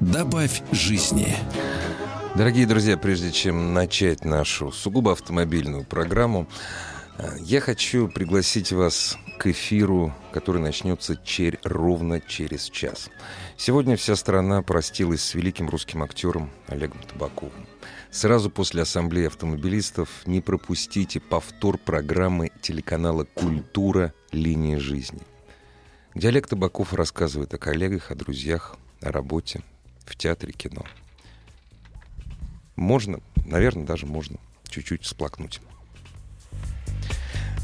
Добавь жизни. Дорогие друзья, прежде чем начать нашу сугубо автомобильную программу, я хочу пригласить вас к эфиру, который начнется ровно через час. Сегодня вся страна простилась с великим русским актером Олегом Табаковым. Сразу после ассамблеи автомобилистов не пропустите повтор программы телеканала «Культура. Линия жизни», где Олег Табаков рассказывает о коллегах, о друзьях, о работе в театре, кино. Можно, наверное, даже можно чуть-чуть всплакнуть.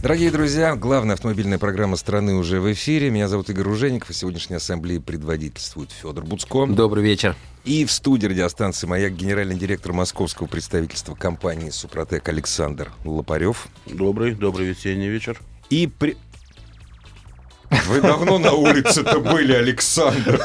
Дорогие друзья, главная автомобильная программа страны уже в эфире. Меня зовут Игорь Ружейников, а сегодняшней ассамблее предводительствует Фёдор Буцко. Добрый вечер. И в студии радиостанции «Маяк» генеральный директор московского представительства компании «Супротек» Александр Лопарёв. Добрый весенний вечер. Вы давно на улице-то были, Александр?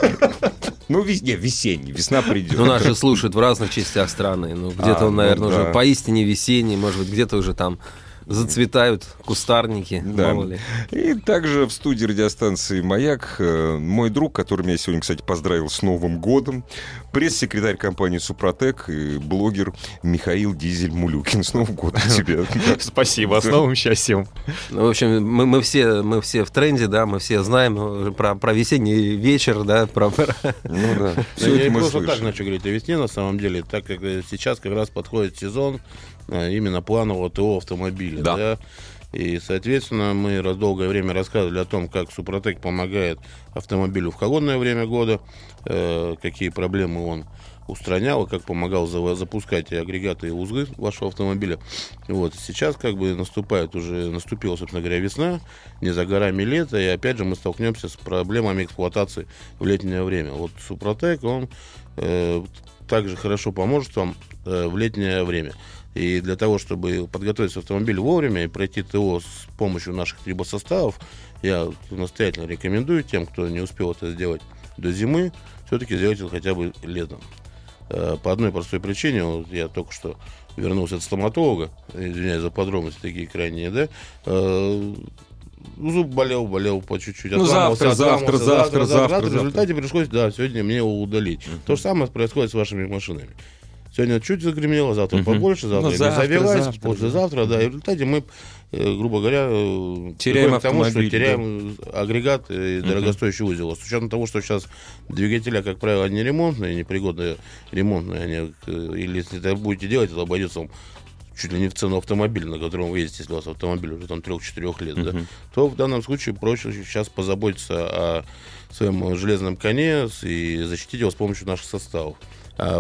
Ну, везде весенний, весна придет. Ну, нас же слушают в разных частях страны. Ну, где-то, наверное, уже поистине весенний, может быть, где-то уже там зацветают кустарники, да. Мало ли. И также в студии радиостанции «Маяк» мой друг, который меня сегодня, кстати, поздравил с Новым годом, пресс-секретарь компании «Супротек» и блогер Михаил Дизель-Мулюкин. С Новым годом тебе. Спасибо, с новым счастьем. В общем, мы все в тренде, да, мы все знаем про весенний вечер, да, про... Ну да, все это мы слышим. Я просто так начал говорить о весне, на самом деле, так как сейчас как раз подходит сезон, именно планового ТО автомобиля. Да. Да? И, соответственно, мы долгое время рассказывали о том, как Супротек помогает автомобилю в холодное время года, какие проблемы он устранял, как помогал запускать агрегаты и узлы вашего автомобиля. Вот. Сейчас как бы наступила, собственно говоря, весна, не за горами лето, и опять же мы столкнемся с проблемами эксплуатации в летнее время. Вот Супротек, он также хорошо поможет вам в летнее время. И для того, чтобы подготовить автомобиль вовремя и пройти ТО с помощью наших трибосоставов, я настоятельно рекомендую тем, кто не успел это сделать до зимы, все-таки сделать это хотя бы летом. По одной простой причине, вот я только что вернулся от стоматолога, извиняюсь за подробности такие крайние, да, зуб болел по чуть-чуть. Ну, завтра. В результате пришлось, да, сегодня мне его удалить. То же самое происходит с вашими машинами. Сегодня чуть загремело, завтра побольше, завелась, послезавтра, да. И в результате мы, грубо говоря, теряем к тому, что теряем агрегат и дорогостоящий узел. С учетом того, что сейчас двигателя, как правило, не ремонтные, непригодные ремонтные, или если это будете делать, это обойдется вам чуть ли не в цену автомобиля, на котором вы ездите, если у вас автомобиль уже там 3-4 лет, да, то в данном случае проще сейчас позаботиться о своем железном коне и защитить его с помощью наших составов.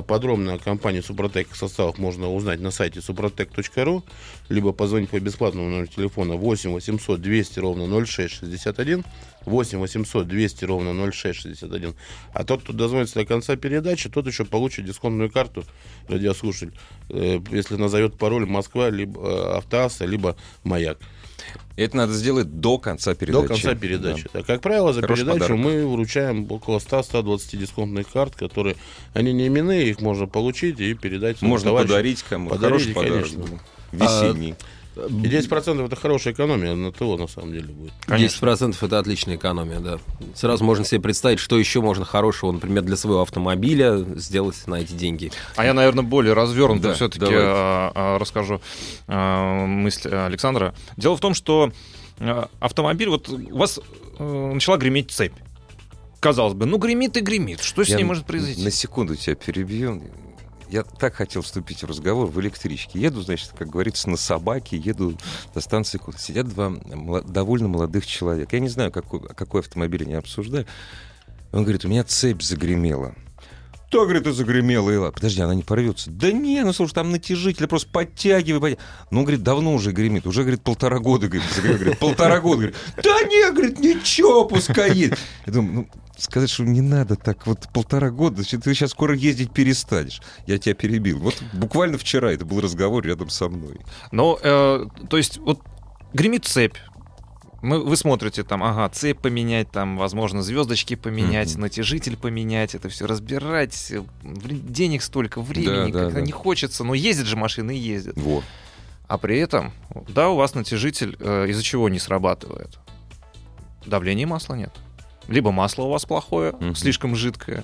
Подробно о компании «Супротек» в составах можно узнать на сайте suprotec.ru, либо позвонить по бесплатному номеру телефона 8 800 200 ровно 0661, 8 800 200 ровно 0661. А тот, кто дозвонится до конца передачи, тот еще получит дисконтную карту, радиослушатель, если назовет пароль «Москва», либо «Автоаса», либо «Маяк». Это надо сделать до конца передачи. До конца передачи. Да. Как правило, за хороший передачу подарок. Мы вручаем около 100-120 дисконтных карт, которые, они не именные, их можно получить и передать. Можно подарить кому-то. Хороший подарок. Весенний. 10% это хорошая экономия на ТО, на самом деле, будет. Конечно. 10% это отличная экономия, да. Сразу можно себе представить, что еще можно хорошего, например, для своего автомобиля сделать на эти деньги. А я, наверное, более развернуто все-таки расскажу мысль Александра. Дело в том, что автомобиль, вот у вас начала греметь цепь. Казалось бы, ну гремит и гремит. Что с ней может произойти? На секунду тебя перебью. Я так хотел вступить в разговор в электричке. Еду, значит, как говорится, на собаке, еду до станции, куда сидят два довольно молодых человека. Я не знаю, какой автомобиль они обсуждают. Он говорит, у меня цепь загремела. Да, говорит, и загремела. И подожди, она не порвется. Да не, ну слушай, там натяжитель, просто подтягивай. Ну, говорит, давно уже гремит. Уже, говорит, полтора года. Да не, говорит, ничего, пускай едет. Я думаю, сказать, что не надо так вот 1,5 года, ты сейчас скоро ездить перестанешь. Я тебя перебил. Вот буквально вчера это был разговор рядом со мной. Ну, то есть вот гремит цепь. Вы смотрите там, ага, цепь поменять, там, возможно, звездочки поменять, натяжитель поменять, это все разбирать. Денег столько, времени, когда не хочется. Но ездят же машины, ездят. Вот. А при этом, да, у вас натяжитель из-за чего не срабатывает? Давления масла нет. Либо масло у вас плохое, слишком жидкое,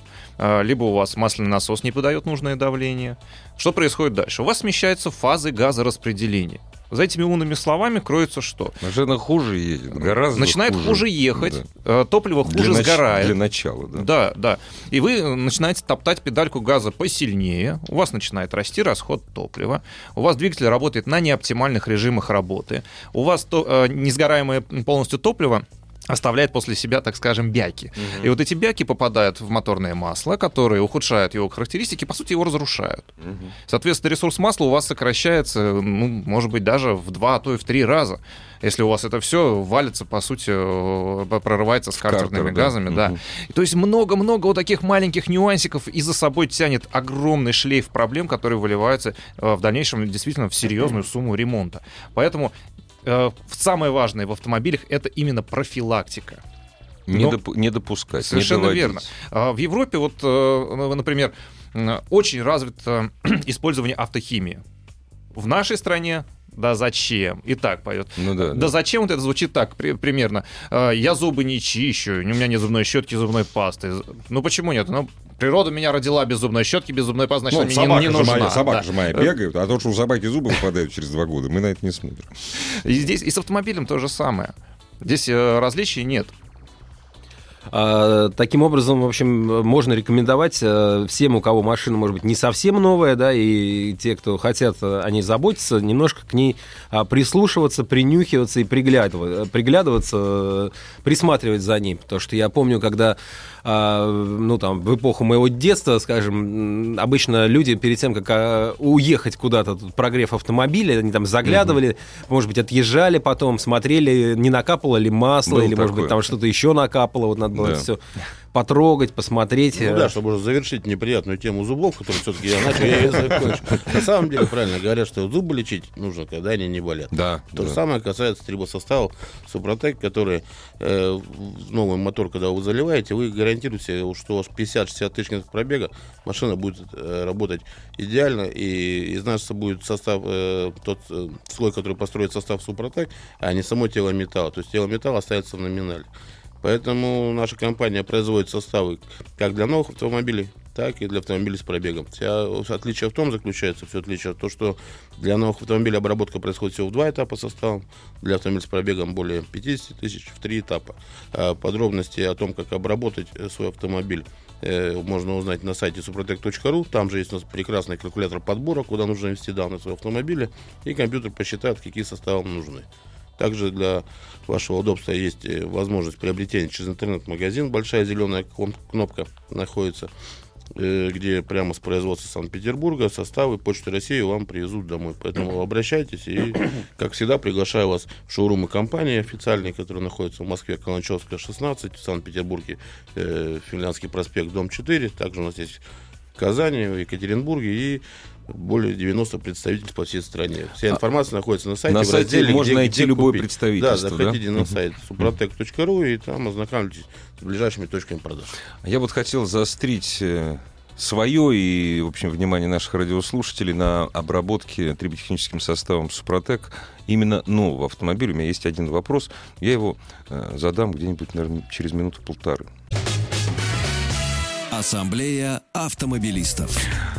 либо у вас масляный насос не подает нужное давление. Что происходит дальше? У вас смещаются фазы газораспределения. За этими умными словами кроется что? Машина хуже едет, гораздо начинает хуже ехать, да. Топливо хуже сгорает. Для начала, да. Да, да. И вы начинаете топтать педальку газа посильнее, у вас начинает расти расход топлива, у вас двигатель работает на неоптимальных режимах работы, у вас несгораемое полностью топливо оставляет после себя, так скажем, бяки. И вот эти бяки попадают в моторное масло, которые ухудшают его характеристики, по сути, его разрушают. Соответственно, ресурс масла у вас сокращается, ну, может быть, даже в 2, а то и в 3 раза. Если у вас это все валится, по сути, прорывается с картерными газами. Да. То есть много-много вот таких маленьких нюансиков и за собой тянет огромный шлейф проблем, которые выливаются в дальнейшем действительно в серьезную сумму ремонта. Поэтому самое важное в автомобилях — это именно профилактика. Не допускать. Совершенно верно. В Европе, вот, например, очень развито использование автохимии. В нашей стране «да зачем?» и так поет. Ну, да, «Да, да зачем?» вот это звучит так примерно. «Я зубы не чищу, у меня нет зубной щетки, зубной пасты». Ну почему нет? Ну, природа меня родила без зубной щетки, без зубной пасты, значит, ну, она мне не нужна. Собака же моя бегает, а то, что у собаки зубы выпадают через 2 года, мы на это не смотрим. И здесь и с автомобилем то же самое. Здесь различий нет. Таким образом, в общем, можно рекомендовать всем, у кого машина, может быть, не совсем новая, да, и те, кто хотят о ней заботиться, немножко к ней прислушиваться, принюхиваться и приглядываться, присматривать за ней. Потому что я помню, когда, ну, там, в эпоху моего детства, скажем, обычно люди перед тем, как уехать куда-то, прогрев автомобиля, они там заглядывали, может быть, отъезжали потом, смотрели, не накапало ли масло, или, может быть, там что-то еще накапало, вот надо было все потрогать, посмотреть. Ну да, чтобы уже завершить неприятную тему зубов, которую все-таки я начал, я ее закончу. На самом деле, правильно говорят, что зубы лечить нужно, когда они не болят. Да. То же самое касается трибосоставов Супротек, которые новый мотор, когда вы заливаете, вы гарантируете, что у вас 50-60 тысяч пробега, машина будет работать идеально, и изнашиваться будет состав, тот слой, который построит состав Супротек, а не само тело металла. То есть тело металла остается в номинале. Поэтому наша компания производит составы как для новых автомобилей, так и для автомобилей с пробегом. Отличие в том заключается, все отличие от того, что для новых автомобилей обработка происходит всего в 2 этапа составом, для автомобилей с пробегом более 50 тысяч в 3 этапа. Подробности о том, как обработать свой автомобиль, можно узнать на сайте suprotec.ru. Там же есть у нас прекрасный калькулятор подбора, куда нужно ввести данные своего автомобиля, и компьютер посчитает, какие составы нужны. Также для вашего удобства есть возможность приобретения через интернет-магазин. Большая зеленая кнопка находится, где прямо с производства Санкт-Петербурга составы Почты России вам привезут домой. Поэтому обращайтесь. И, как всегда, приглашаю вас в шоурумы компании официальные, которые находятся в Москве, Каланчевская, 16, в Санкт-Петербурге, Финляндский проспект, дом 4. Также у нас есть в Казани, в Екатеринбурге и более 90 представительств по всей стране. Вся информация находится на сайте. На сайте разделе, можно найти любое представительство. Да, заходите на сайт suprotec.ru и там ознакомьтесь с ближайшими точками продаж. Я вот хотел заострить свое и, в общем, внимание наших радиослушателей на обработке триботехническим составом Супротек именно нового автомобиля. У меня есть один вопрос. Я его задам где-нибудь, наверное, через 1-1.5 минуты. Ассамблея автомобилистов.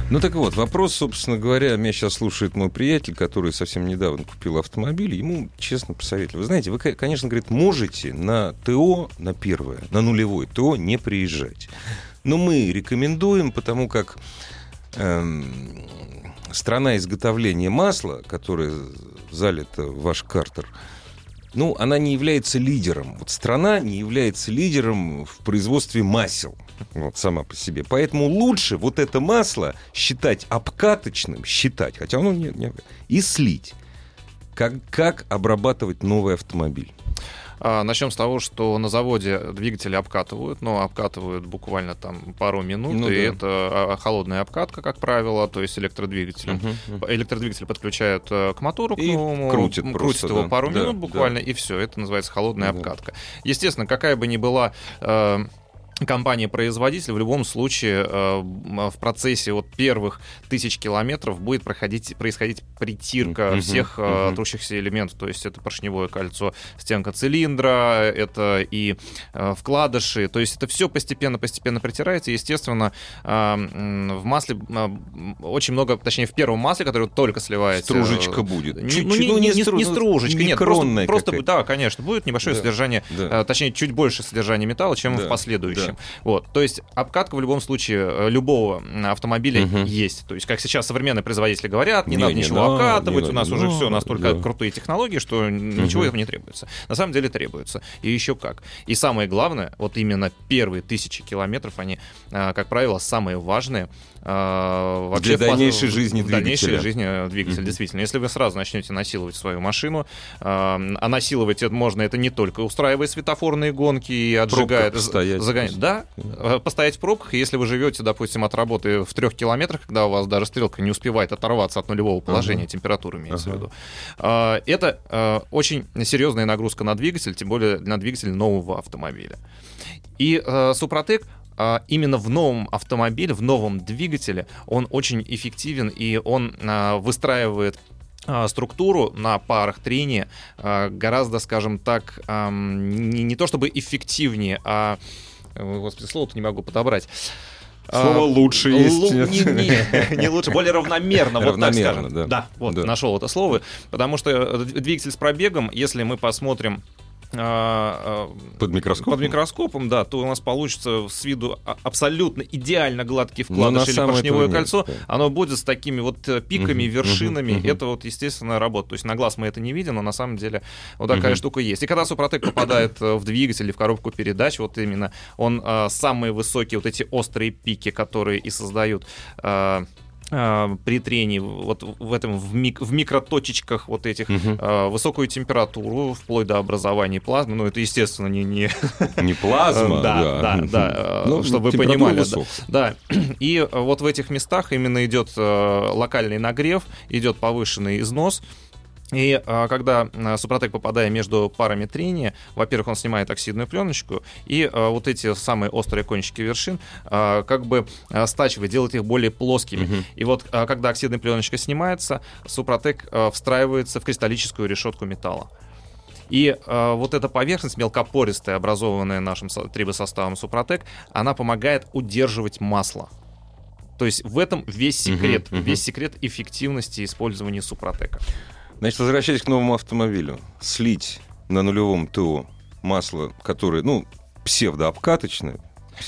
Ну так вот, вопрос, собственно говоря, меня сейчас слушает мой приятель, который совсем недавно купил автомобиль. Ему честно посоветовали. Вы знаете, вы, конечно, говорит, можете на ТО, на первое, на нулевое ТО не приезжать. Но мы рекомендуем, потому как страна изготовления масла, которое залито в ваш картер, ну, она не является лидером. Вот страна не является лидером в производстве масел. Вот, сама по себе. Поэтому лучше вот это масло считать обкаточным, считать, хотя оно не обкаточное, и слить. Как обрабатывать новый автомобиль? Начнем с того, что на заводе двигатели обкатывают, но обкатывают буквально там пару минут, и это холодная обкатка, как правило, то есть электродвигателем. Электродвигатель подключают к мотору, к новому, крутит его пару минут буквально, и все, это называется холодная обкатка. Естественно, какая бы ни была компания-производитель, в любом случае в процессе вот первых 1000 километров будет происходить притирка всех трущихся элементов. То есть это поршневое кольцо, стенка цилиндра, это и вкладыши. То есть это все постепенно-постепенно притирается. Естественно, в масле очень много, точнее, в первом масле, которое только сливается... Стружечка будет. Не стружечка, нет. Просто да, конечно, будет небольшое содержание, точнее, чуть больше содержания металла, чем в последующем. Вот. То есть обкатка в любом случае любого автомобиля есть. То есть, как сейчас современные производители говорят, не надо ничего обкатывать, у нас уже все настолько крутые технологии, что ничего этого не требуется. На самом деле требуется. И еще как. И самое главное, вот именно первые 1000 километров, они, как правило, самые важные вообще для дальнейшей жизни двигателя. Действительно. Если вы сразу начнете насиловать свою машину, а насиловать это можно, это не только устраивая светофорные гонки и отжигает... постоять в пробках. Если вы живете, допустим, от работы в 3 километрах, когда у вас даже стрелка не успевает оторваться от нулевого положения, температуры имеется в виду, это очень серьезная нагрузка на двигатель, тем более на двигатель нового автомобиля. И Супротек именно в новом автомобиле, в новом двигателе, он очень эффективен, и он выстраивает структуру на парах трения гораздо, скажем так, не то чтобы эффективнее, а... Господи, слово-то не могу подобрать. Слово лучше есть. Не лучше, более равномерно. Вот так скажем. Да, вот нашел это слово. Потому что двигатель с пробегом, если мы посмотрим под микроскопом, да, то у нас получится с виду абсолютно идеально гладкий вкладыш или поршневое кольцо. Оно будет с такими вот пиками, вершинами. Это вот, естественно, работа. То есть на глаз мы это не видим, но на самом деле вот такая штука есть. И когда Супротек попадает в двигатель или в коробку передач, вот именно он самые высокие вот эти острые пики, которые и создают... при трении вот в микроточечках вот этих высокую температуру вплоть до образования плазмы, это естественно не плазма, да, чтобы вы понимали, да, и вот в этих местах именно идет локальный нагрев, идет повышенный износ. И когда Супротек, попадая между парами трения, во-первых, он снимает оксидную пленочку, и вот эти самые острые кончики вершин как бы стачивает, делает их более плоскими. И вот когда оксидная пленочка снимается, Супротек встраивается в кристаллическую решетку металла. И вот эта поверхность мелкопористая, образованная нашим трибосоставом Супротек, она помогает удерживать масло. То есть в этом весь секрет, весь секрет эффективности использования Супротека. Значит, возвращаясь к новому автомобилю, слить на нулевом ТО масло, которое, псевдообкаточное,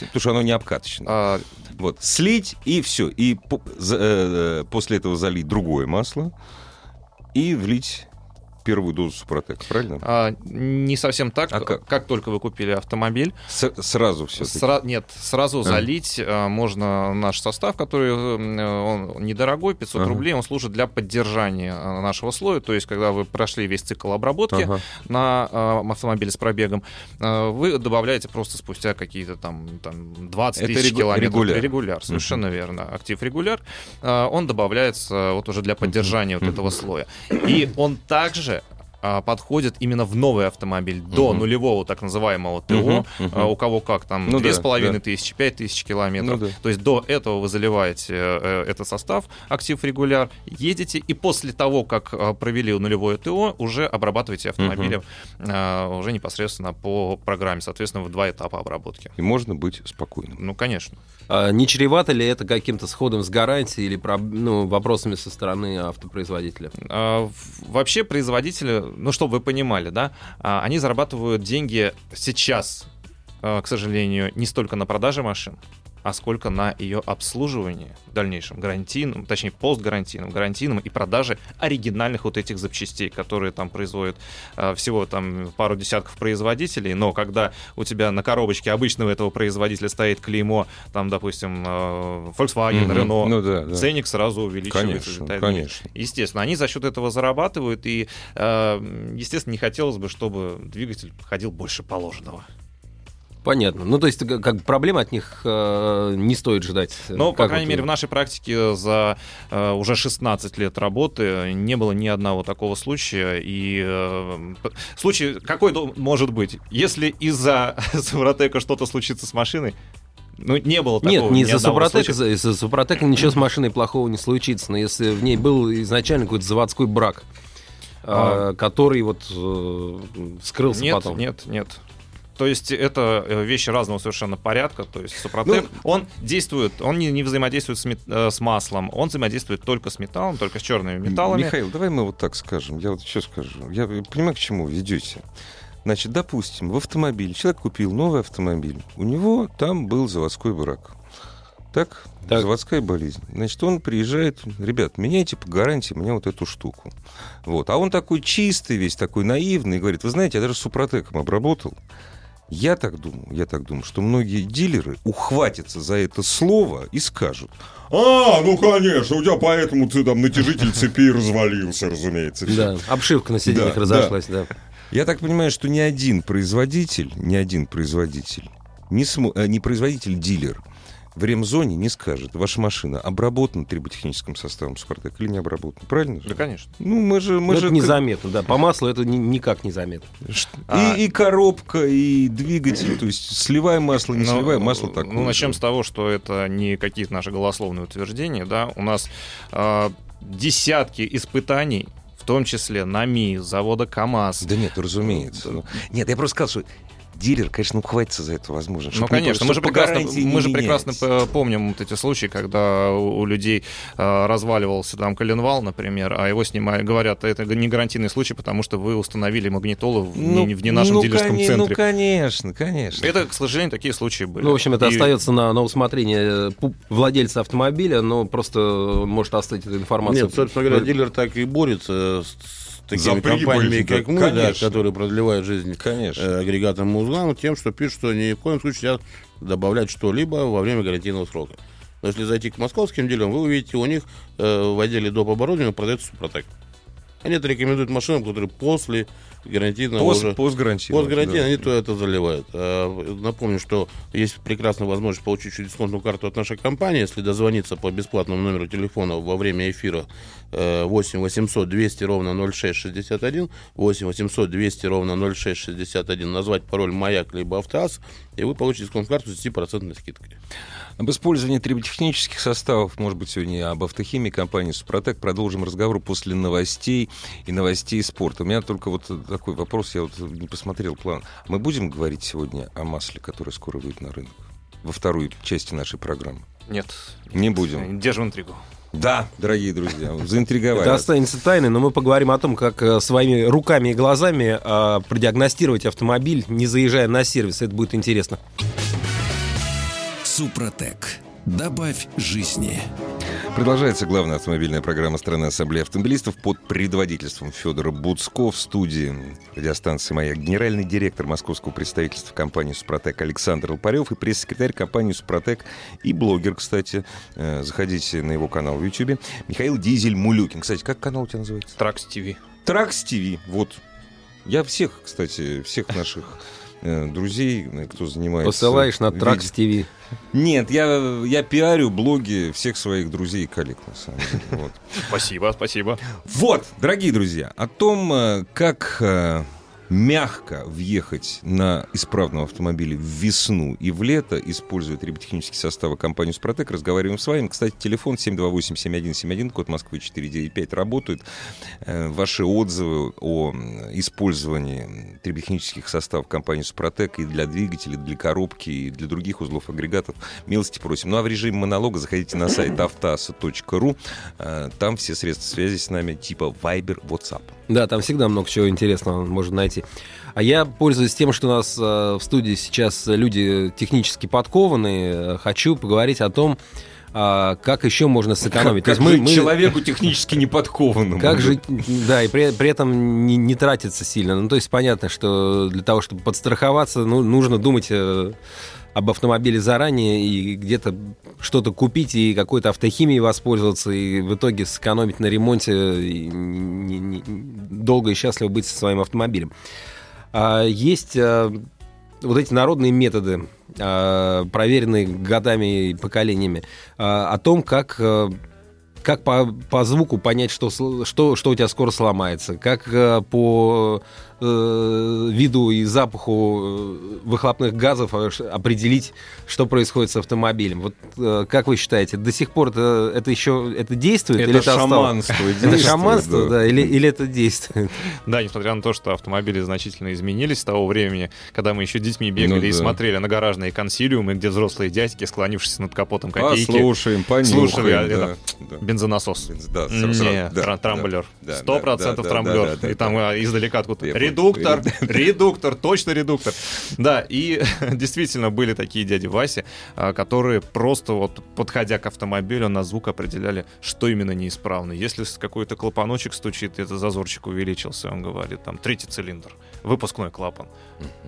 потому что оно не обкаточное. Слить и все. И после этого залить другое масло и влить первую дозу Супротека, правильно? Не совсем так. Как только вы купили автомобиль... Сразу все. Нет, сразу залить можно наш состав, который он недорогой, 500 рублей, он служит для поддержания нашего слоя. То есть, когда вы прошли весь цикл обработки на автомобиле с пробегом, вы добавляете просто спустя какие-то там 20 тысяч километров. Регуляр, совершенно верно. Актив регуляр. Он добавляется вот уже для поддержания вот этого слоя. И он также подходит именно в новый автомобиль до нулевого так называемого ТО, у кого как, там 2,5 тысячи, 5 тысяч километров. То есть до этого вы заливаете этот состав, актив регуляр, едете, и после того, как провели нулевое ТО, уже обрабатываете автомобиль уже непосредственно по программе, соответственно, в 2 этапа обработки. И можно быть спокойным. Конечно. А не чревато ли это каким-то сходом с гарантией или вопросами со стороны автопроизводителя? Вообще производители, чтобы вы понимали, да, они зарабатывают деньги сейчас, к сожалению, не столько на продаже машин, а сколько на ее обслуживание в дальнейшем, гарантийном, точнее постгарантийном, гарантийном и продаже оригинальных вот этих запчастей, которые там производят всего там пару десятков производителей, но когда у тебя на коробочке обычного этого производителя стоит клеймо, там, допустим, Volkswagen, Renault, ну, да, да. Ценник сразу увеличивается. Конечно. Естественно, они за счет этого зарабатывают, и, естественно, не хотелось бы, чтобы двигатель ходил больше положенного. Понятно. Ну, то есть, как проблем от них не стоит ждать. Но, по крайней мере, в нашей практике за уже 16 лет работы не было ни одного такого случая. И случай какой может быть? Если из-за Супротека что-то случится с машиной, ну, не было такого. Нет, не из-за Супротека, из-за Супротека ничего с машиной плохого не случится. Но если в ней был изначально какой-то заводской брак, который вот вскрылся потом. Нет. То есть это вещи разного совершенно порядка. То есть Супротек, он действует, он не взаимодействует с маслом, он взаимодействует только с металлом, только с черными металлами. Михаил, давай мы вот так скажем. Я вот что скажу. Я понимаю, к чему ведете. Значит, допустим, в автомобиле человек купил новый автомобиль, у него там был заводской брак. Так, заводская болезнь. Значит, он приезжает, ребят, меняйте по гарантии мне вот эту штуку. Вот. А он такой чистый весь, такой наивный, говорит, вы знаете, я даже с Супротеком обработал. Я так думаю, что многие дилеры ухватятся за это слово и скажут: а, ну конечно, у тебя поэтому ты там натяжитель цепи развалился, разумеется. Да, обшивка на сиденьях разошлась, да. Я так понимаю, что ни один производитель, не производитель-дилер в ремзоне не скажет, ваша машина обработана триботехническим составом Супротека или не обработана, правильно? Да, конечно. Ну, мы же это незаметно, да, по маслу это никак незаметно. И коробка, и двигатель, то есть сливаем масло, сливаем масло так. Ну, начнем с того, что это не какие-то наши голословные утверждения, да, у нас десятки испытаний, в том числе на МИ, завода КамАЗ. Да нет, разумеется. Нет, я просто сказал, что дилер, конечно, ухватится за это возможность. Ну, конечно, мы же прекрасно помним вот эти случаи, когда у людей разваливался там коленвал, например, а его снимают, говорят, это не гарантийный случай, потому что вы установили магнитолу в не нашем дилерском центре. Ну, конечно. Это, к сожалению, такие случаи были. Ну, в общем, это остается на усмотрение владельца автомобиля, но просто может оставить эту информацию. Нет, собственно говоря, дилер так и борется с такими компаниями, как мы, да, которые продлевают жизнь агрегатам и узлам, тем, что пишут, что ни в коем случае нельзя добавлять что-либо во время гарантийного срока. Но если зайти к московским дилерам, вы увидите, у них в отделе доп. Оборудования продается Супротек. Они это рекомендуют машинам, которые после гарантийного постгарантийного они то это заливают. Напомню, что есть прекрасная возможность получить дисконтную карту от нашей компании, если дозвониться по бесплатному номеру телефона во время эфира 8 800 200 ровно 0661, 8 800 200 ровно 0661, назвать пароль «Маяк» либо «Автоас», и вы получите дисконтную карту с 10% скидкой. Об использовании триботехнических составов, может быть, сегодня и об автохимии компании «Супротек» продолжим разговор после новостей и новостей спорта. У меня только вот такой вопрос, я вот не посмотрел план. Мы будем говорить сегодня о масле, которое скоро выйдет на рынок? Во второй части нашей программы? Нет. Не будем. Держим интригу. Да, дорогие друзья, заинтриговали. Это останется тайной, но мы поговорим о том, как своими руками и глазами продиагностировать автомобиль, не заезжая на сервис. Это будет интересно. Супротек. Добавь жизни. Продолжается главная автомобильная программа страны Ассамблеи автомобилистов под предводительством Фёдора Буцко. В студии радиостанции «Маяк» генеральный директор московского представительства компании «Супротек» Александр Лопарёв и пресс-секретарь компании «Супротек» и блогер, кстати, заходите на его канал в Ютьюбе, Михаил Дизель-Мулюкин. Кстати, как канал у тебя называется? Тракс ТВ. Тракс ТВ, вот. Я всех, кстати, наших друзей, кто занимается... Посылаешь на Тракс ТВ. Нет, я пиарю блоги всех своих друзей и коллег, на самом деле. Вот. Спасибо. Вот, дорогие друзья, о том, как мягко въехать на исправном автомобиле в весну и в лето, используя триботехнические составы компании «Супротек», разговариваем с вами. Кстати, телефон 728-7171, код Москвы 495, работает. Ваши отзывы о использовании триботехнических составов компании «Супротек» и для двигателей, и для коробки, и для других узлов агрегатов милости просим. Ну а в режиме монолога заходите на сайт автоаса.ру. Там все средства связи с нами типа Viber, WhatsApp. Да, там всегда много чего интересного можно найти. мероприятий. А я пользуюсь тем, что у нас в студии сейчас люди технически подкованные, хочу поговорить о том, как еще можно сэкономить. Как то есть мы человеку технически неподкованному. Как же, да, и при этом не тратиться сильно. Ну, то есть понятно, что для того, чтобы подстраховаться, ну, нужно думать об автомобиле заранее и где-то что-то купить, и какой-то автохимией воспользоваться, и в итоге сэкономить на ремонте, и долго и счастливо быть со своим автомобилем. Есть вот эти народные методы, проверенные годами и поколениями, о том, как по звуку понять, что у тебя скоро сломается, как по виду и запаху выхлопных газов определить, что происходит с автомобилем. Вот как вы считаете, до сих пор это еще это действует? Это или шаманство. Это шаманство, да, или это действует? Да, несмотря на то, что автомобили значительно изменились с того времени, когда мы еще детьми бегали и смотрели на гаражные консилиумы, где взрослые дядьки, склонившись над капотом копейки, слушали бензонасос. Трамблер. 100% трамблер. И там издалека откуда-то Редуктор, точно редуктор. Да, и действительно были такие дяди Васи, которые просто вот, подходя к автомобилю, на звук определяли, что именно неисправно. Если какой-то клапаночек стучит, это зазорчик увеличился, он говорит, там, 3-й цилиндр, выпускной клапан.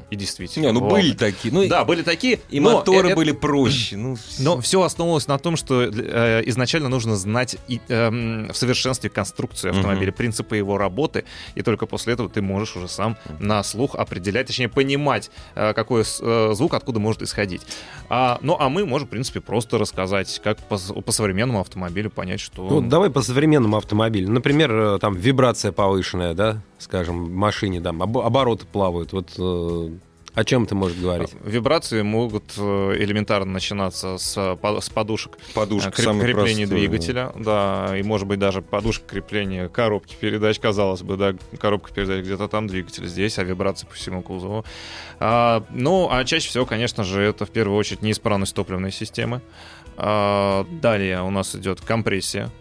И действительно. Были такие. Да, были такие. И моторы были проще. Но все основывалось на том, что изначально нужно знать в совершенстве конструкцию автомобиля, принципы его работы, и только после этого ты можешь уже сам на слух определять, точнее понимать, какой звук откуда может исходить. А мы можем, в принципе, просто рассказать, как по современному автомобилю понять, что... Давай по современному автомобилю. Например, там вибрация повышенная, да, скажем, в машине, там, обороты плавают, о чем ты можешь говорить? Вибрации могут элементарно начинаться с подушек. Подушек крепления двигателя, да, и, может быть, даже подушек крепления коробки передач, казалось бы, да, коробка передач где-то там, двигатель здесь, а вибрации по всему кузову. Чаще всего, конечно же, это в первую очередь неисправность топливной системы. Далее у нас идет компрессия.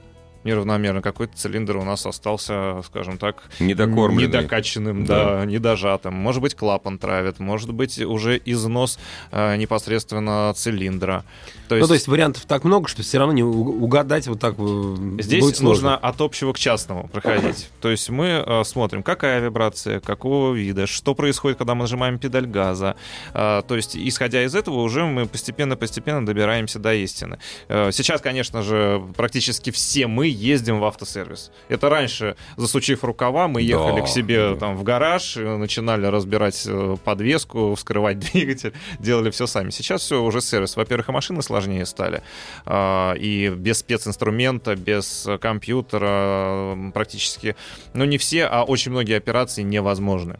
Неравномерно какой-то цилиндр у нас остался, скажем так, недокачанным, да, недожатым. Может быть, клапан травит, может быть, уже износ непосредственно цилиндра. То есть вариантов так много, что все равно не угадать вот так здесь будет сложно. Нужно от общего к частному проходить. То есть мы смотрим, какая вибрация, какого вида, что происходит, когда мы нажимаем педаль газа. То есть, исходя из этого, уже мы постепенно-постепенно добираемся до истины. Сейчас, конечно же, практически все мы ездим в автосервис. Это раньше, засучив рукава, мы ехали к себе там в гараж, начинали разбирать подвеску, вскрывать двигатель, делали все сами. Сейчас все уже сервис. Во-первых, и машины сложнее стали. И без специнструмента, без компьютера практически, не все, а очень многие операции невозможны.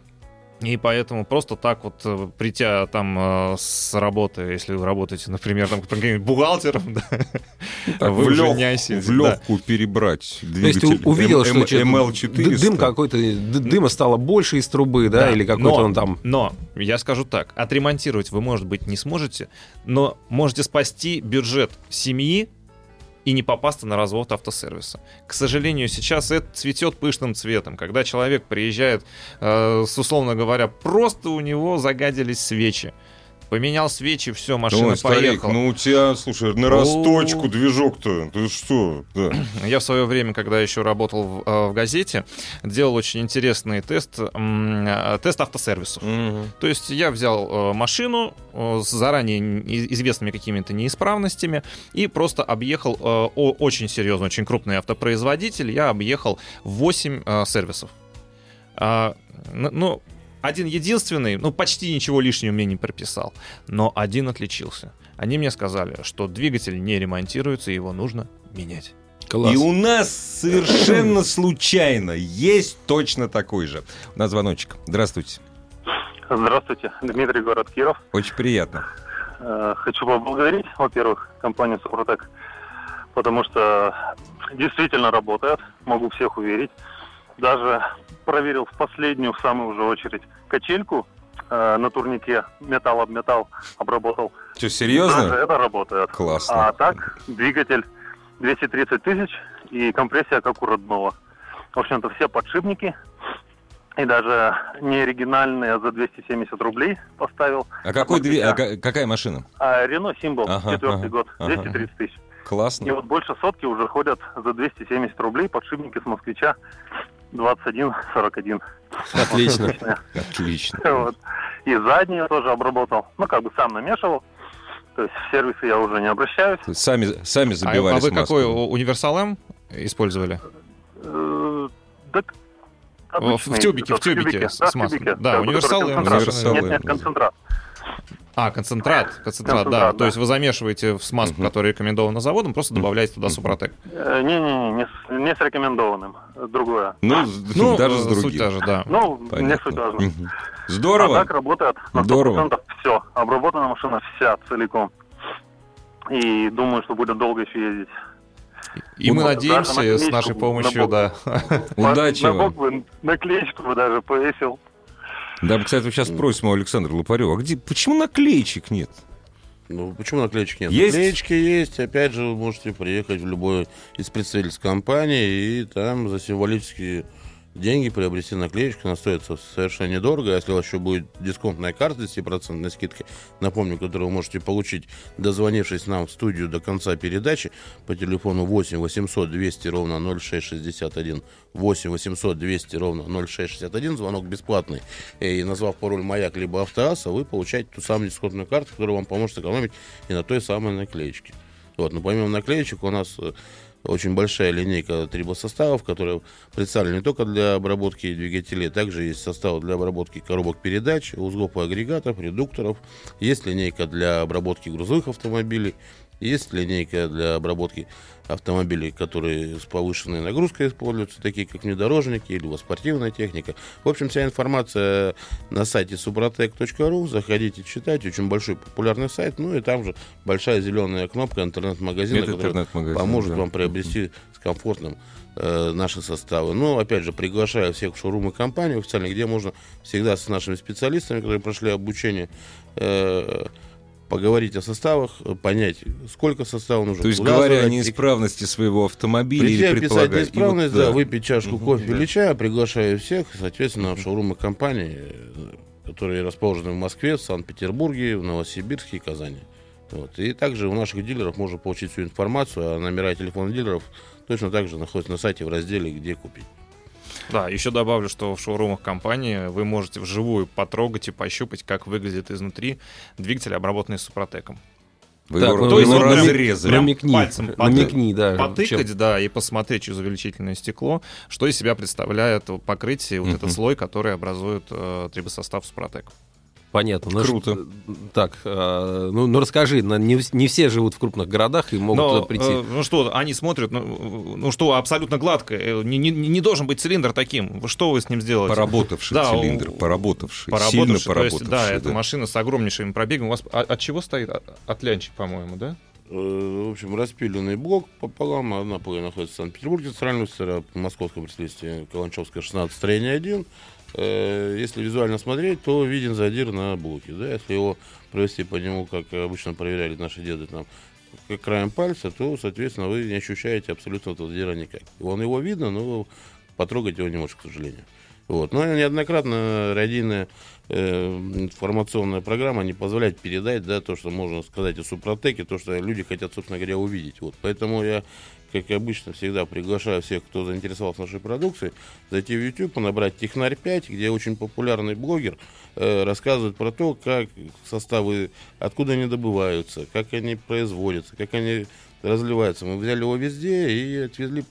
И поэтому просто так вот, придя там с работы, если вы работаете, например, там бухгалтером, да, вы уже не осилите. В легкую перебрать двигатель. То есть ты увидел, что ML400. Дыма стало больше из трубы, да, или какой-то он там... Но, я скажу так, отремонтировать вы, может быть, не сможете, но можете спасти бюджет семьи и не попасться на развод автосервиса. К сожалению, сейчас это цветет пышным цветом, когда человек приезжает, условно говоря, просто у него загадились свечи. Поменял свечи, все, машина поехала. У тебя, слушай, на росточку движок-то, ты что? Да. Я в свое время, когда еще работал в газете, делал очень интересный тест автосервисов. То есть я взял машину с заранее известными какими-то неисправностями и просто объехал очень серьезно, очень крупный автопроизводитель. Я объехал 8 сервисов. Один единственный, почти ничего лишнего мне не прописал, но один отличился. Они мне сказали, что двигатель не ремонтируется, его нужно менять. Класс. И у нас совершенно случайно есть точно такой же. У нас звоночек. Здравствуйте. Здравствуйте. Дмитрий, город Киров. Очень приятно. Хочу поблагодарить, во-первых, компанию «Супротек», потому что действительно работает, могу всех уверить. Даже проверил в последнюю, в самую уже очередь, качельку на турнике, металл об металл обработал. Что, серьезно? Даже это работает. Классно. А так, двигатель 230 тысяч и компрессия как у родного. В общем-то, все подшипники И даже не оригинальный, а за 270 рублей поставил. А какой какая машина? Renault Symbol, четвертый год, 230 тысяч. Классно. И вот больше сотки уже ходят за 270 рублей подшипники с москвича 2141. Отлично. Отлично. Вот. И задние тоже обработал. Ну, как бы сам намешивал. То есть в сервисы я уже не обращаюсь. Сами забивались. А вы какой универсал М использовали? Так... Обычный, в тюбике с маслом. Да, универсал М. Нет, концентрат. А, концентрат, да. То есть вы замешиваете в смазку, которая рекомендована заводом, просто добавляете туда Супротек. Не с рекомендованным. Другое. Ну даже с другим. Суть та же, да. Не суть та же. Здорово. А так работает на 100% все. Обработана машина вся целиком. И думаю, что будет долго еще ездить. И мы надеемся с нашей помощью, Удачи вам. Наклеечку бы даже повесил. Да, кстати, сейчас просим у Александра Лопарёва. А почему наклеечек нет? Почему наклеечек нет? Есть? Наклеечки есть. Опять же, вы можете приехать в любой из представительств компании и там за символические деньги приобрести наклеечку. Она стоит совершенно недорого. Если у вас еще будет дисконтная карта с 10% скидкой, напомню, которую вы можете получить, дозвонившись нам в студию до конца передачи по телефону 8 800 200 ровно 0661. 8 800 200 ровно 0661. Звонок бесплатный. И назвав пароль «Маяк» либо «Автоаса», вы получаете ту самую дисконтную карту, которая вам поможет экономить и на той самой наклеечке. Но помимо наклеечек у нас... очень большая линейка трибосоставов, которые представлены не только для обработки двигателей, также есть составы для обработки коробок передач, узлов и агрегатов, редукторов. Есть линейка для обработки грузовых автомобилей, есть линейка для обработки автомобилей, которые с повышенной нагрузкой используются, такие как внедорожники или спортивная техника. В общем, вся информация на сайте suprotec.ru. Заходите, читайте. Очень большой популярный сайт. Ну и там же большая зеленая кнопка интернет-магазина, которая поможет вам приобрести с комфортным наши составы. Но, опять же, приглашаю всех в шоурумы компании официально, где можно всегда с нашими специалистами, которые прошли обучение, поговорить о составах, понять, сколько составов нужно. То есть, говоря о неисправности своего автомобиля, прийти или предполагать. Прийти описать неисправность, выпить чашку кофе или чая, приглашаю всех, соответственно, в шоурумы компании, которые расположены в Москве, в Санкт-Петербурге, в Новосибирске и Казани. И также у наших дилеров можно получить всю информацию, а номера и телефоны дилеров точно так же находятся на сайте в разделе «Где купить». Да, еще добавлю, что в шоурумах компании вы можете вживую потрогать и пощупать, как выглядит изнутри двигатель, обработанный Супротеком. Вы его разрезали. Прям пальцем потыкать, и посмотреть через увеличительное стекло, что из себя представляет покрытие, вот этот слой, который образует трибосостав Супротек. Понятно. Круто. Расскажи, не все живут в крупных городах и могут туда прийти. Они смотрят, что абсолютно гладкое, не должен быть цилиндр таким. Что вы с ним сделаете? Поработавший цилиндр. Да, это машина с огромнейшим пробегом. У вас от чего стоит? Атлянчик, по-моему, да? В общем, распиленный блок пополам. Одна половина находится в Санкт-Петербурге, центральную сторону, московское представительство Каланчевская 16, строение 1. Если визуально смотреть, то виден задир на блоке. Да? Если его провести по нему, как обычно проверяли наши деды, как краем пальца, то, соответственно, вы не ощущаете абсолютно этого задира никак. Его видно, но потрогать его не можете, к сожалению. Но неоднократно радийная информационная программа не позволяет передать то, что можно сказать о Супротеке, то, что люди хотят, собственно говоря, увидеть. Поэтому я, как обычно, всегда приглашаю всех, кто заинтересовался нашей продукцией, зайти в YouTube, набрать «Технарь 5», где очень популярный блогер рассказывает про то, как составы, откуда они добываются, как они производятся, как они разливаются. Мы взяли его везде и отвезли,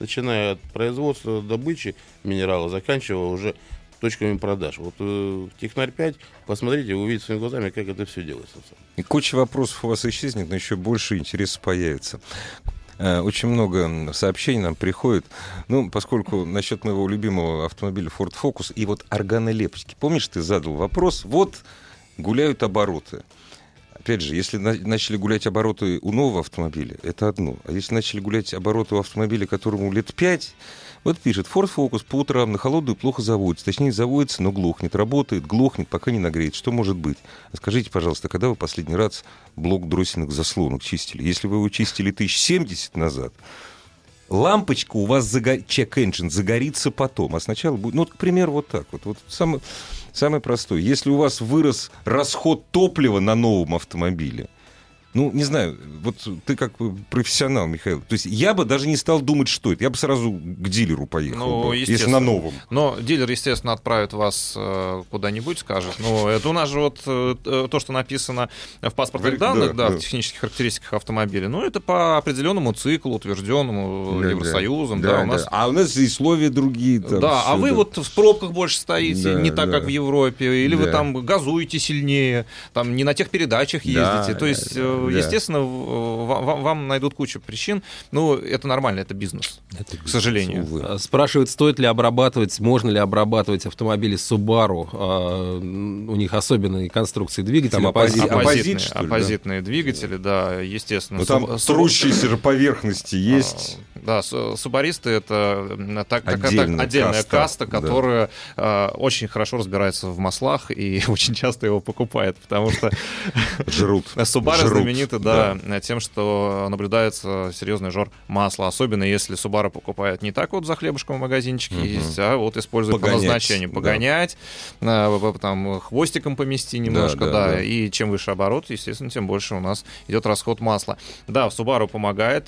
начиная от производства, добычи минерала, заканчивая уже точками продаж. В «Технарь 5» посмотрите, вы увидите своими глазами, как это все делается. И куча вопросов у вас исчезнет, но еще больше интереса появится. Очень много сообщений нам приходит. Поскольку насчет моего любимого автомобиля Ford Focus и органолептики. Помнишь, ты задал вопрос? Гуляют обороты. Опять же, если начали гулять обороты у нового автомобиля, это одно. А если начали гулять обороты у автомобиля, которому лет 5, пишет, Ford Focus по утрам на холодную плохо заводится. Точнее, заводится, но глохнет. Работает, глохнет, пока не нагреет. Что может быть? Скажите, пожалуйста, когда вы последний раз блок дроссельных заслонок чистили? Если вы его чистили 1070 назад, лампочка у вас check engine загорится потом, а сначала будет... Ну, вот, к примеру, вот так вот. Вот самое простое. Если у вас вырос расход топлива на новом автомобиле, ну, не знаю, вот ты как профессионал, Михаил. То есть я бы даже не стал думать, что это. Я бы сразу к дилеру поехал, ну, бы, если на новом. Но дилер, естественно, отправит вас куда-нибудь, скажет. Ну, это у нас же вот то, что написано в паспортных данных, в технических характеристиках автомобиля. Ну, это по определенному циклу, утвержденному Евросоюзом. Да, у нас... А у нас и условия другие. Там, да, а вы вот в пробках больше стоите, не так, как в Европе. Или вы там газуете сильнее, там не на тех передачах ездите. То есть... Естественно, вам найдут кучу причин. Ну, это нормально, это бизнес, к сожалению. Увы. Спрашивают, стоит ли обрабатывать, можно ли обрабатывать автомобили Subaru. У них особенные конструкции двигателей. Там оппозитные двигатели, да, естественно. Но там трущиеся же поверхности есть. Да, субаристы — это отдельная каста, которая очень хорошо разбирается в маслах и очень часто его покупает, потому что... Жрут. Subaru знамениты, да, тем, что наблюдается серьезный жор масла, особенно если Subaru покупает не так вот за хлебушком в магазинчике ездить, а вот использует по назначению. Погонять, там хвостиком помести немножко, да. И чем выше оборот, естественно, тем больше у нас идет расход масла. Да, Subaru помогает.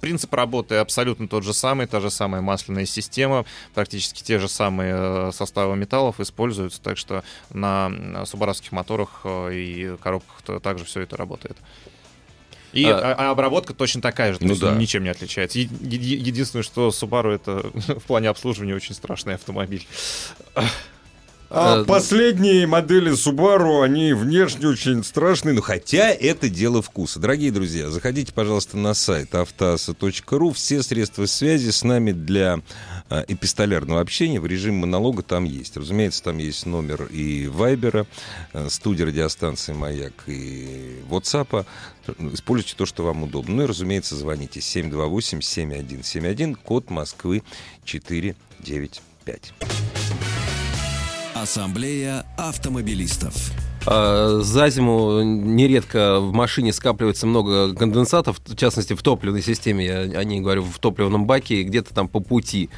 Принцип работы абсолютно тот же самый, та же самая масляная система, практически те же самые составы металлов используются, так что на субаровских моторах и коробках также все это работает. И обработка точно такая же, ничем не отличается. Единственное, что Subaru — это в плане обслуживания очень страшный автомобиль. А последние модели Subaru, они внешне очень страшные, но хотя это дело вкуса. Дорогие друзья, заходите, пожалуйста, на сайт автоаса.ру. Все средства связи с нами для эпистолярного общения в режиме монолога там есть. Разумеется, там есть номер и Вайбера, студии радиостанции «Маяк» и WhatsApp. Используйте то, что вам удобно. Ну и, разумеется, звоните 728-7171, код Москвы 495. Ассамблея автомобилистов. За зиму нередко в машине скапливается много конденсатов, в частности, в топливной системе, я не говорю, в топливном баке, где-то там по пути.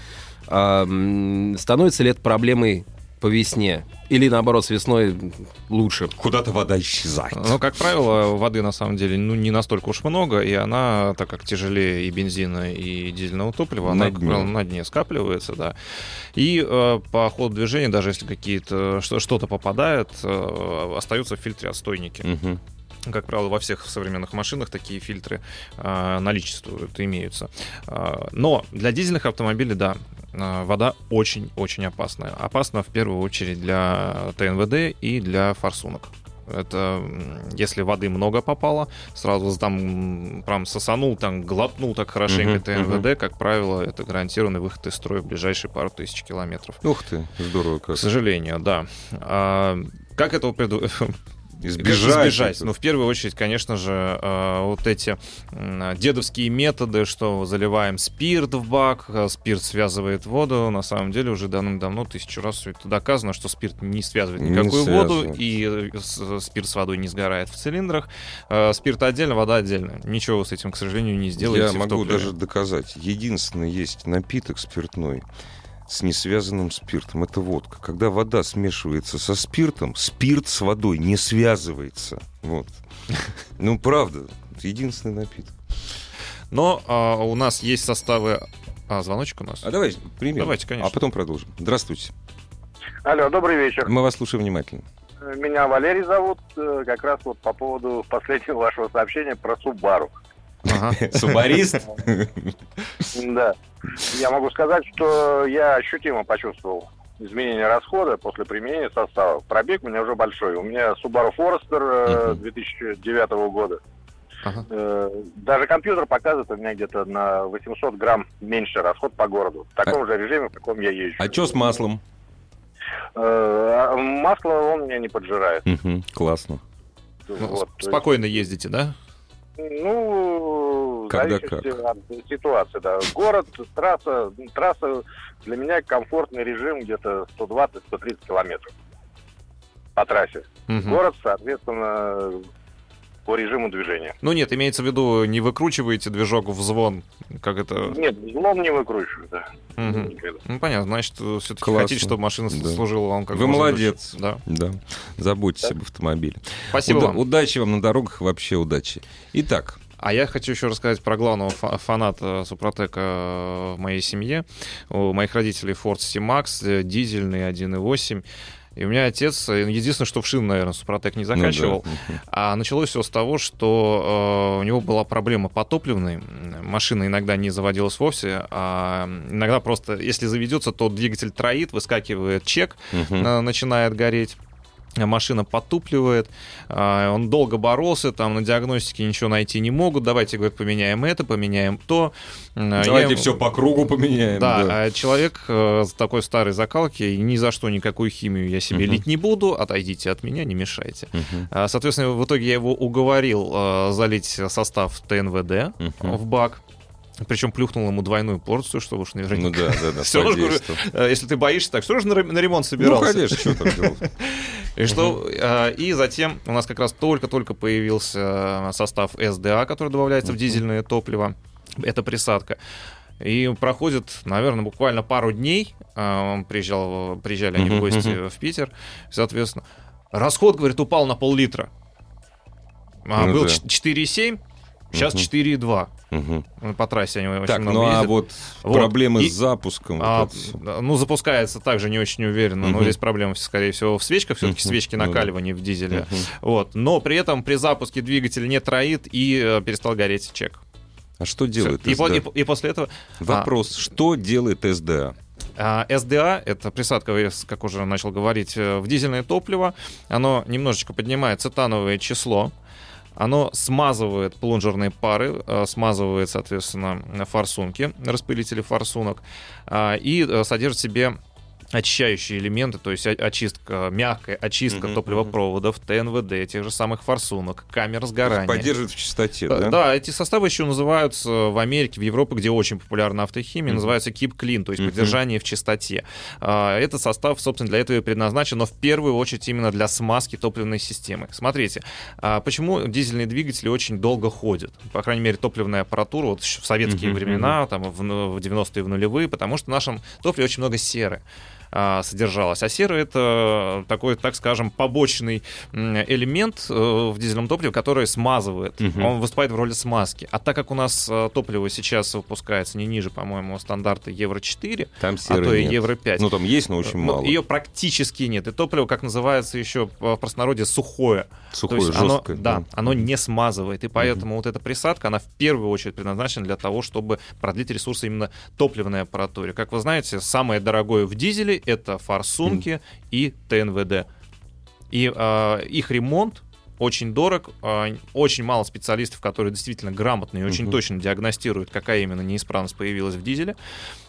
Становится ли это проблемой по весне? Или, наоборот, с весной лучше? Куда-то вода исчезает. Ну, как правило, воды, на самом деле, не настолько уж много, и она, так как тяжелее и бензина, и дизельного топлива, она, как правило, на дне скапливается, да. И по ходу движения, даже если что-то попадает, остаются в фильтре отстойники. Угу. Как правило, во всех современных машинах такие фильтры наличествуют, имеются. Но для дизельных автомобилей, да, вода очень-очень опасная. Опасна в первую очередь для ТНВД и для форсунок. Это если воды много попало, сразу там прям сосанул, там глотнул так хорошенько ТНВД, как правило, это гарантированный выход из строя в ближайшие пару тысяч километров. Ух ты, здорово как. К сожалению, да. Как этого избежать? Ну, в первую очередь, конечно же, вот эти дедовские методы, что заливаем спирт в бак, спирт связывает воду. На самом деле уже давным-давно, тысячу раз все это доказано, что спирт не связывает никакую воду, и спирт с водой не сгорает в цилиндрах. Спирт отдельно, вода отдельно. Ничего вы с этим, к сожалению, не сделаете. Я могу даже доказать. Единственный есть напиток спиртной с несвязанным спиртом. Это водка. Когда вода смешивается со спиртом, спирт с водой не связывается. Вот. Ну, правда. Единственный напиток. Но у нас есть составы... звоночек у нас? Давай примем. Давайте, конечно. А потом продолжим. Здравствуйте. Алло, добрый вечер. Мы вас слушаем внимательно. Меня Валерий зовут. Как раз вот по поводу последнего вашего сообщения про Subaru. Субарист? Да. Я могу сказать, что я ощутимо почувствовал изменение расхода после применения состава. Пробег у меня уже большой. У меня Subaru Forester 2009 года. Даже компьютер показывает у меня где-то на 800 грамм меньше расход по городу. В таком же режиме, в каком я езжу. А что с маслом? Масло он меня не поджирает. Классно. Спокойно ездите, да? Ну, в зависимости от ситуации, да. Город, трасса для меня комфортный режим где-то 120-130 километров по трассе. Город, соответственно, по режиму движения. Ну нет, имеется в виду, не выкручиваете движок в звон, как это... Нет, звон не выкручиваю, да. Угу. Ну понятно, значит, все-таки хотите, чтобы машина служила вам как можно. Вы молодец, да. Да. Заботьтесь об автомобиле. Спасибо вам. Удачи вам на дорогах, вообще удачи. Итак... А я хочу еще рассказать про главного фаната Супротека в моей семье. У моих родителей Ford C-Max, дизельный 1.8. И у меня отец, единственное, что в шин, наверное, Супротек не закачивал. Ну, да. А началось все с того, что у него была проблема по топливной. Машина иногда не заводилась вовсе. А иногда просто, если заведется, то двигатель троит, выскакивает чек, начинает гореть. Машина потупливает, он долго боролся, там на диагностике ничего найти не могут. Давайте, говорит, поменяем это, поменяем то. Давайте все по кругу поменяем. Да, а человек такой старой закалки, ни за что никакую химию я себе лить не буду, отойдите от меня, не мешайте. Соответственно, в итоге я его уговорил залить состав ТНВД в бак. Причем плюхнул ему двойную порцию, чтобы уж наверняка... Ну да, все же, если ты боишься, так все же на ремонт собирался. Ну, конечно, что там делать. И затем у нас как раз только-только появился состав СДА, который добавляется в дизельное топливо. Это присадка. И проходит, наверное, буквально пару дней. Приезжали они в гости в Питер. Соответственно, расход, говорит, упал на пол-литра. Был 4,7. Сейчас 4,2. По трассе они очень так, много ездят. А вот проблемы с запуском. Запускается также не очень уверенно. Но здесь проблема, скорее всего, в свечках. Все-таки свечки накаливания в дизеле. Но при этом при запуске двигатель не троит и перестал гореть чек. А что делает СДА? И после этого... Вопрос, что делает СДА? СДА — это присадка, как уже начал говорить, в дизельное топливо. Оно немножечко поднимает цетановое число. Оно смазывает плунжерные пары, смазывает, соответственно, форсунки, распылители форсунок, и содержит в себе очищающие элементы, то есть очистка, мягкая очистка топливопроводов, ТНВД, тех же самых форсунок, камер сгорания. Поддерживает в чистоте, да? Да, эти составы еще называются в Америке, в Европе, где очень популярна автохимия, называются Keep Clean, то есть поддержание в чистоте. Этот состав, собственно, для этого и предназначен, но в первую очередь именно для смазки топливной системы. Смотрите, почему дизельные двигатели очень долго ходят? По крайней мере, топливная аппаратура вот в советские времена, там, в 90-е, в нулевые, потому что в нашем топливе очень много серы содержалось. А сера — это такой, так скажем, побочный элемент в дизельном топливе, который смазывает. Он выступает в роли смазки. А так как у нас топливо сейчас выпускается не ниже, по-моему, стандарта Евро-4, а то и Евро-5. Ну, там есть, но очень мало. Ее практически нет. И топливо, как называется еще в простонародье, сухое. Сухое, жесткое. Да, оно не смазывает. И поэтому вот эта присадка, она в первую очередь предназначена для того, чтобы продлить ресурсы именно топливной аппаратуре. Как вы знаете, самое дорогое в дизеле — это форсунки и ТНВД. И их ремонт очень дорог. Очень мало специалистов, которые действительно грамотно и очень точно диагностируют, какая именно неисправность появилась в дизеле.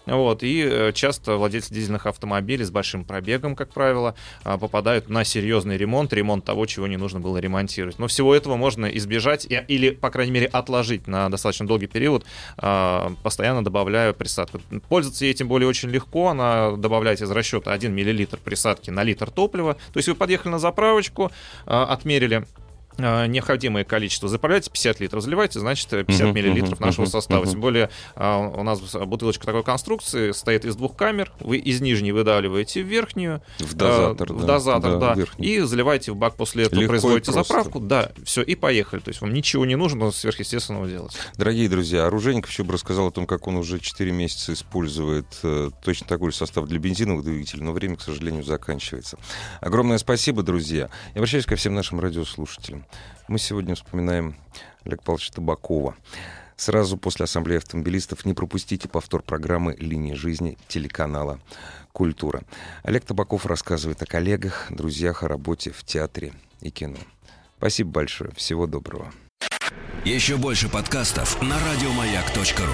Вот. И часто владельцы дизельных автомобилей с большим пробегом, как правило, попадают на серьезный ремонт того, чего не нужно было ремонтировать. Но всего этого можно избежать или, по крайней мере, отложить на достаточно долгий период, постоянно добавляя присадку. Пользоваться ей, тем более, очень легко. Она добавляется из расчета 1 мл присадки на литр топлива. То есть вы подъехали на заправочку, отмерили необходимое количество. Заправляйте 50 литров, заливайте, значит, 50 миллилитров нашего состава. Тем более у нас бутылочка такой конструкции состоит из двух камер. Вы из нижней выдавливаете в верхнюю. В дозатор. В дозатор. И заливаете в бак после этого. Легко, производите заправку. Да, все, и поехали. То есть вам ничего не нужно сверхъестественного делать. Дорогие друзья, Ружейников еще бы рассказал о том, как он уже 4 месяца использует точно такой же состав для бензиновых двигателей, но время, к сожалению, заканчивается. Огромное спасибо, друзья. Я обращаюсь ко всем нашим радиослушателям. Мы сегодня вспоминаем Олега Павловича Табакова. Сразу после ассамблеи автомобилистов не пропустите повтор программы «Линия жизни» телеканала «Культура». Олег Табаков рассказывает о коллегах, друзьях, о работе в театре и кино. Спасибо большое. Всего доброго. Еще больше подкастов на радиомаяк.ру.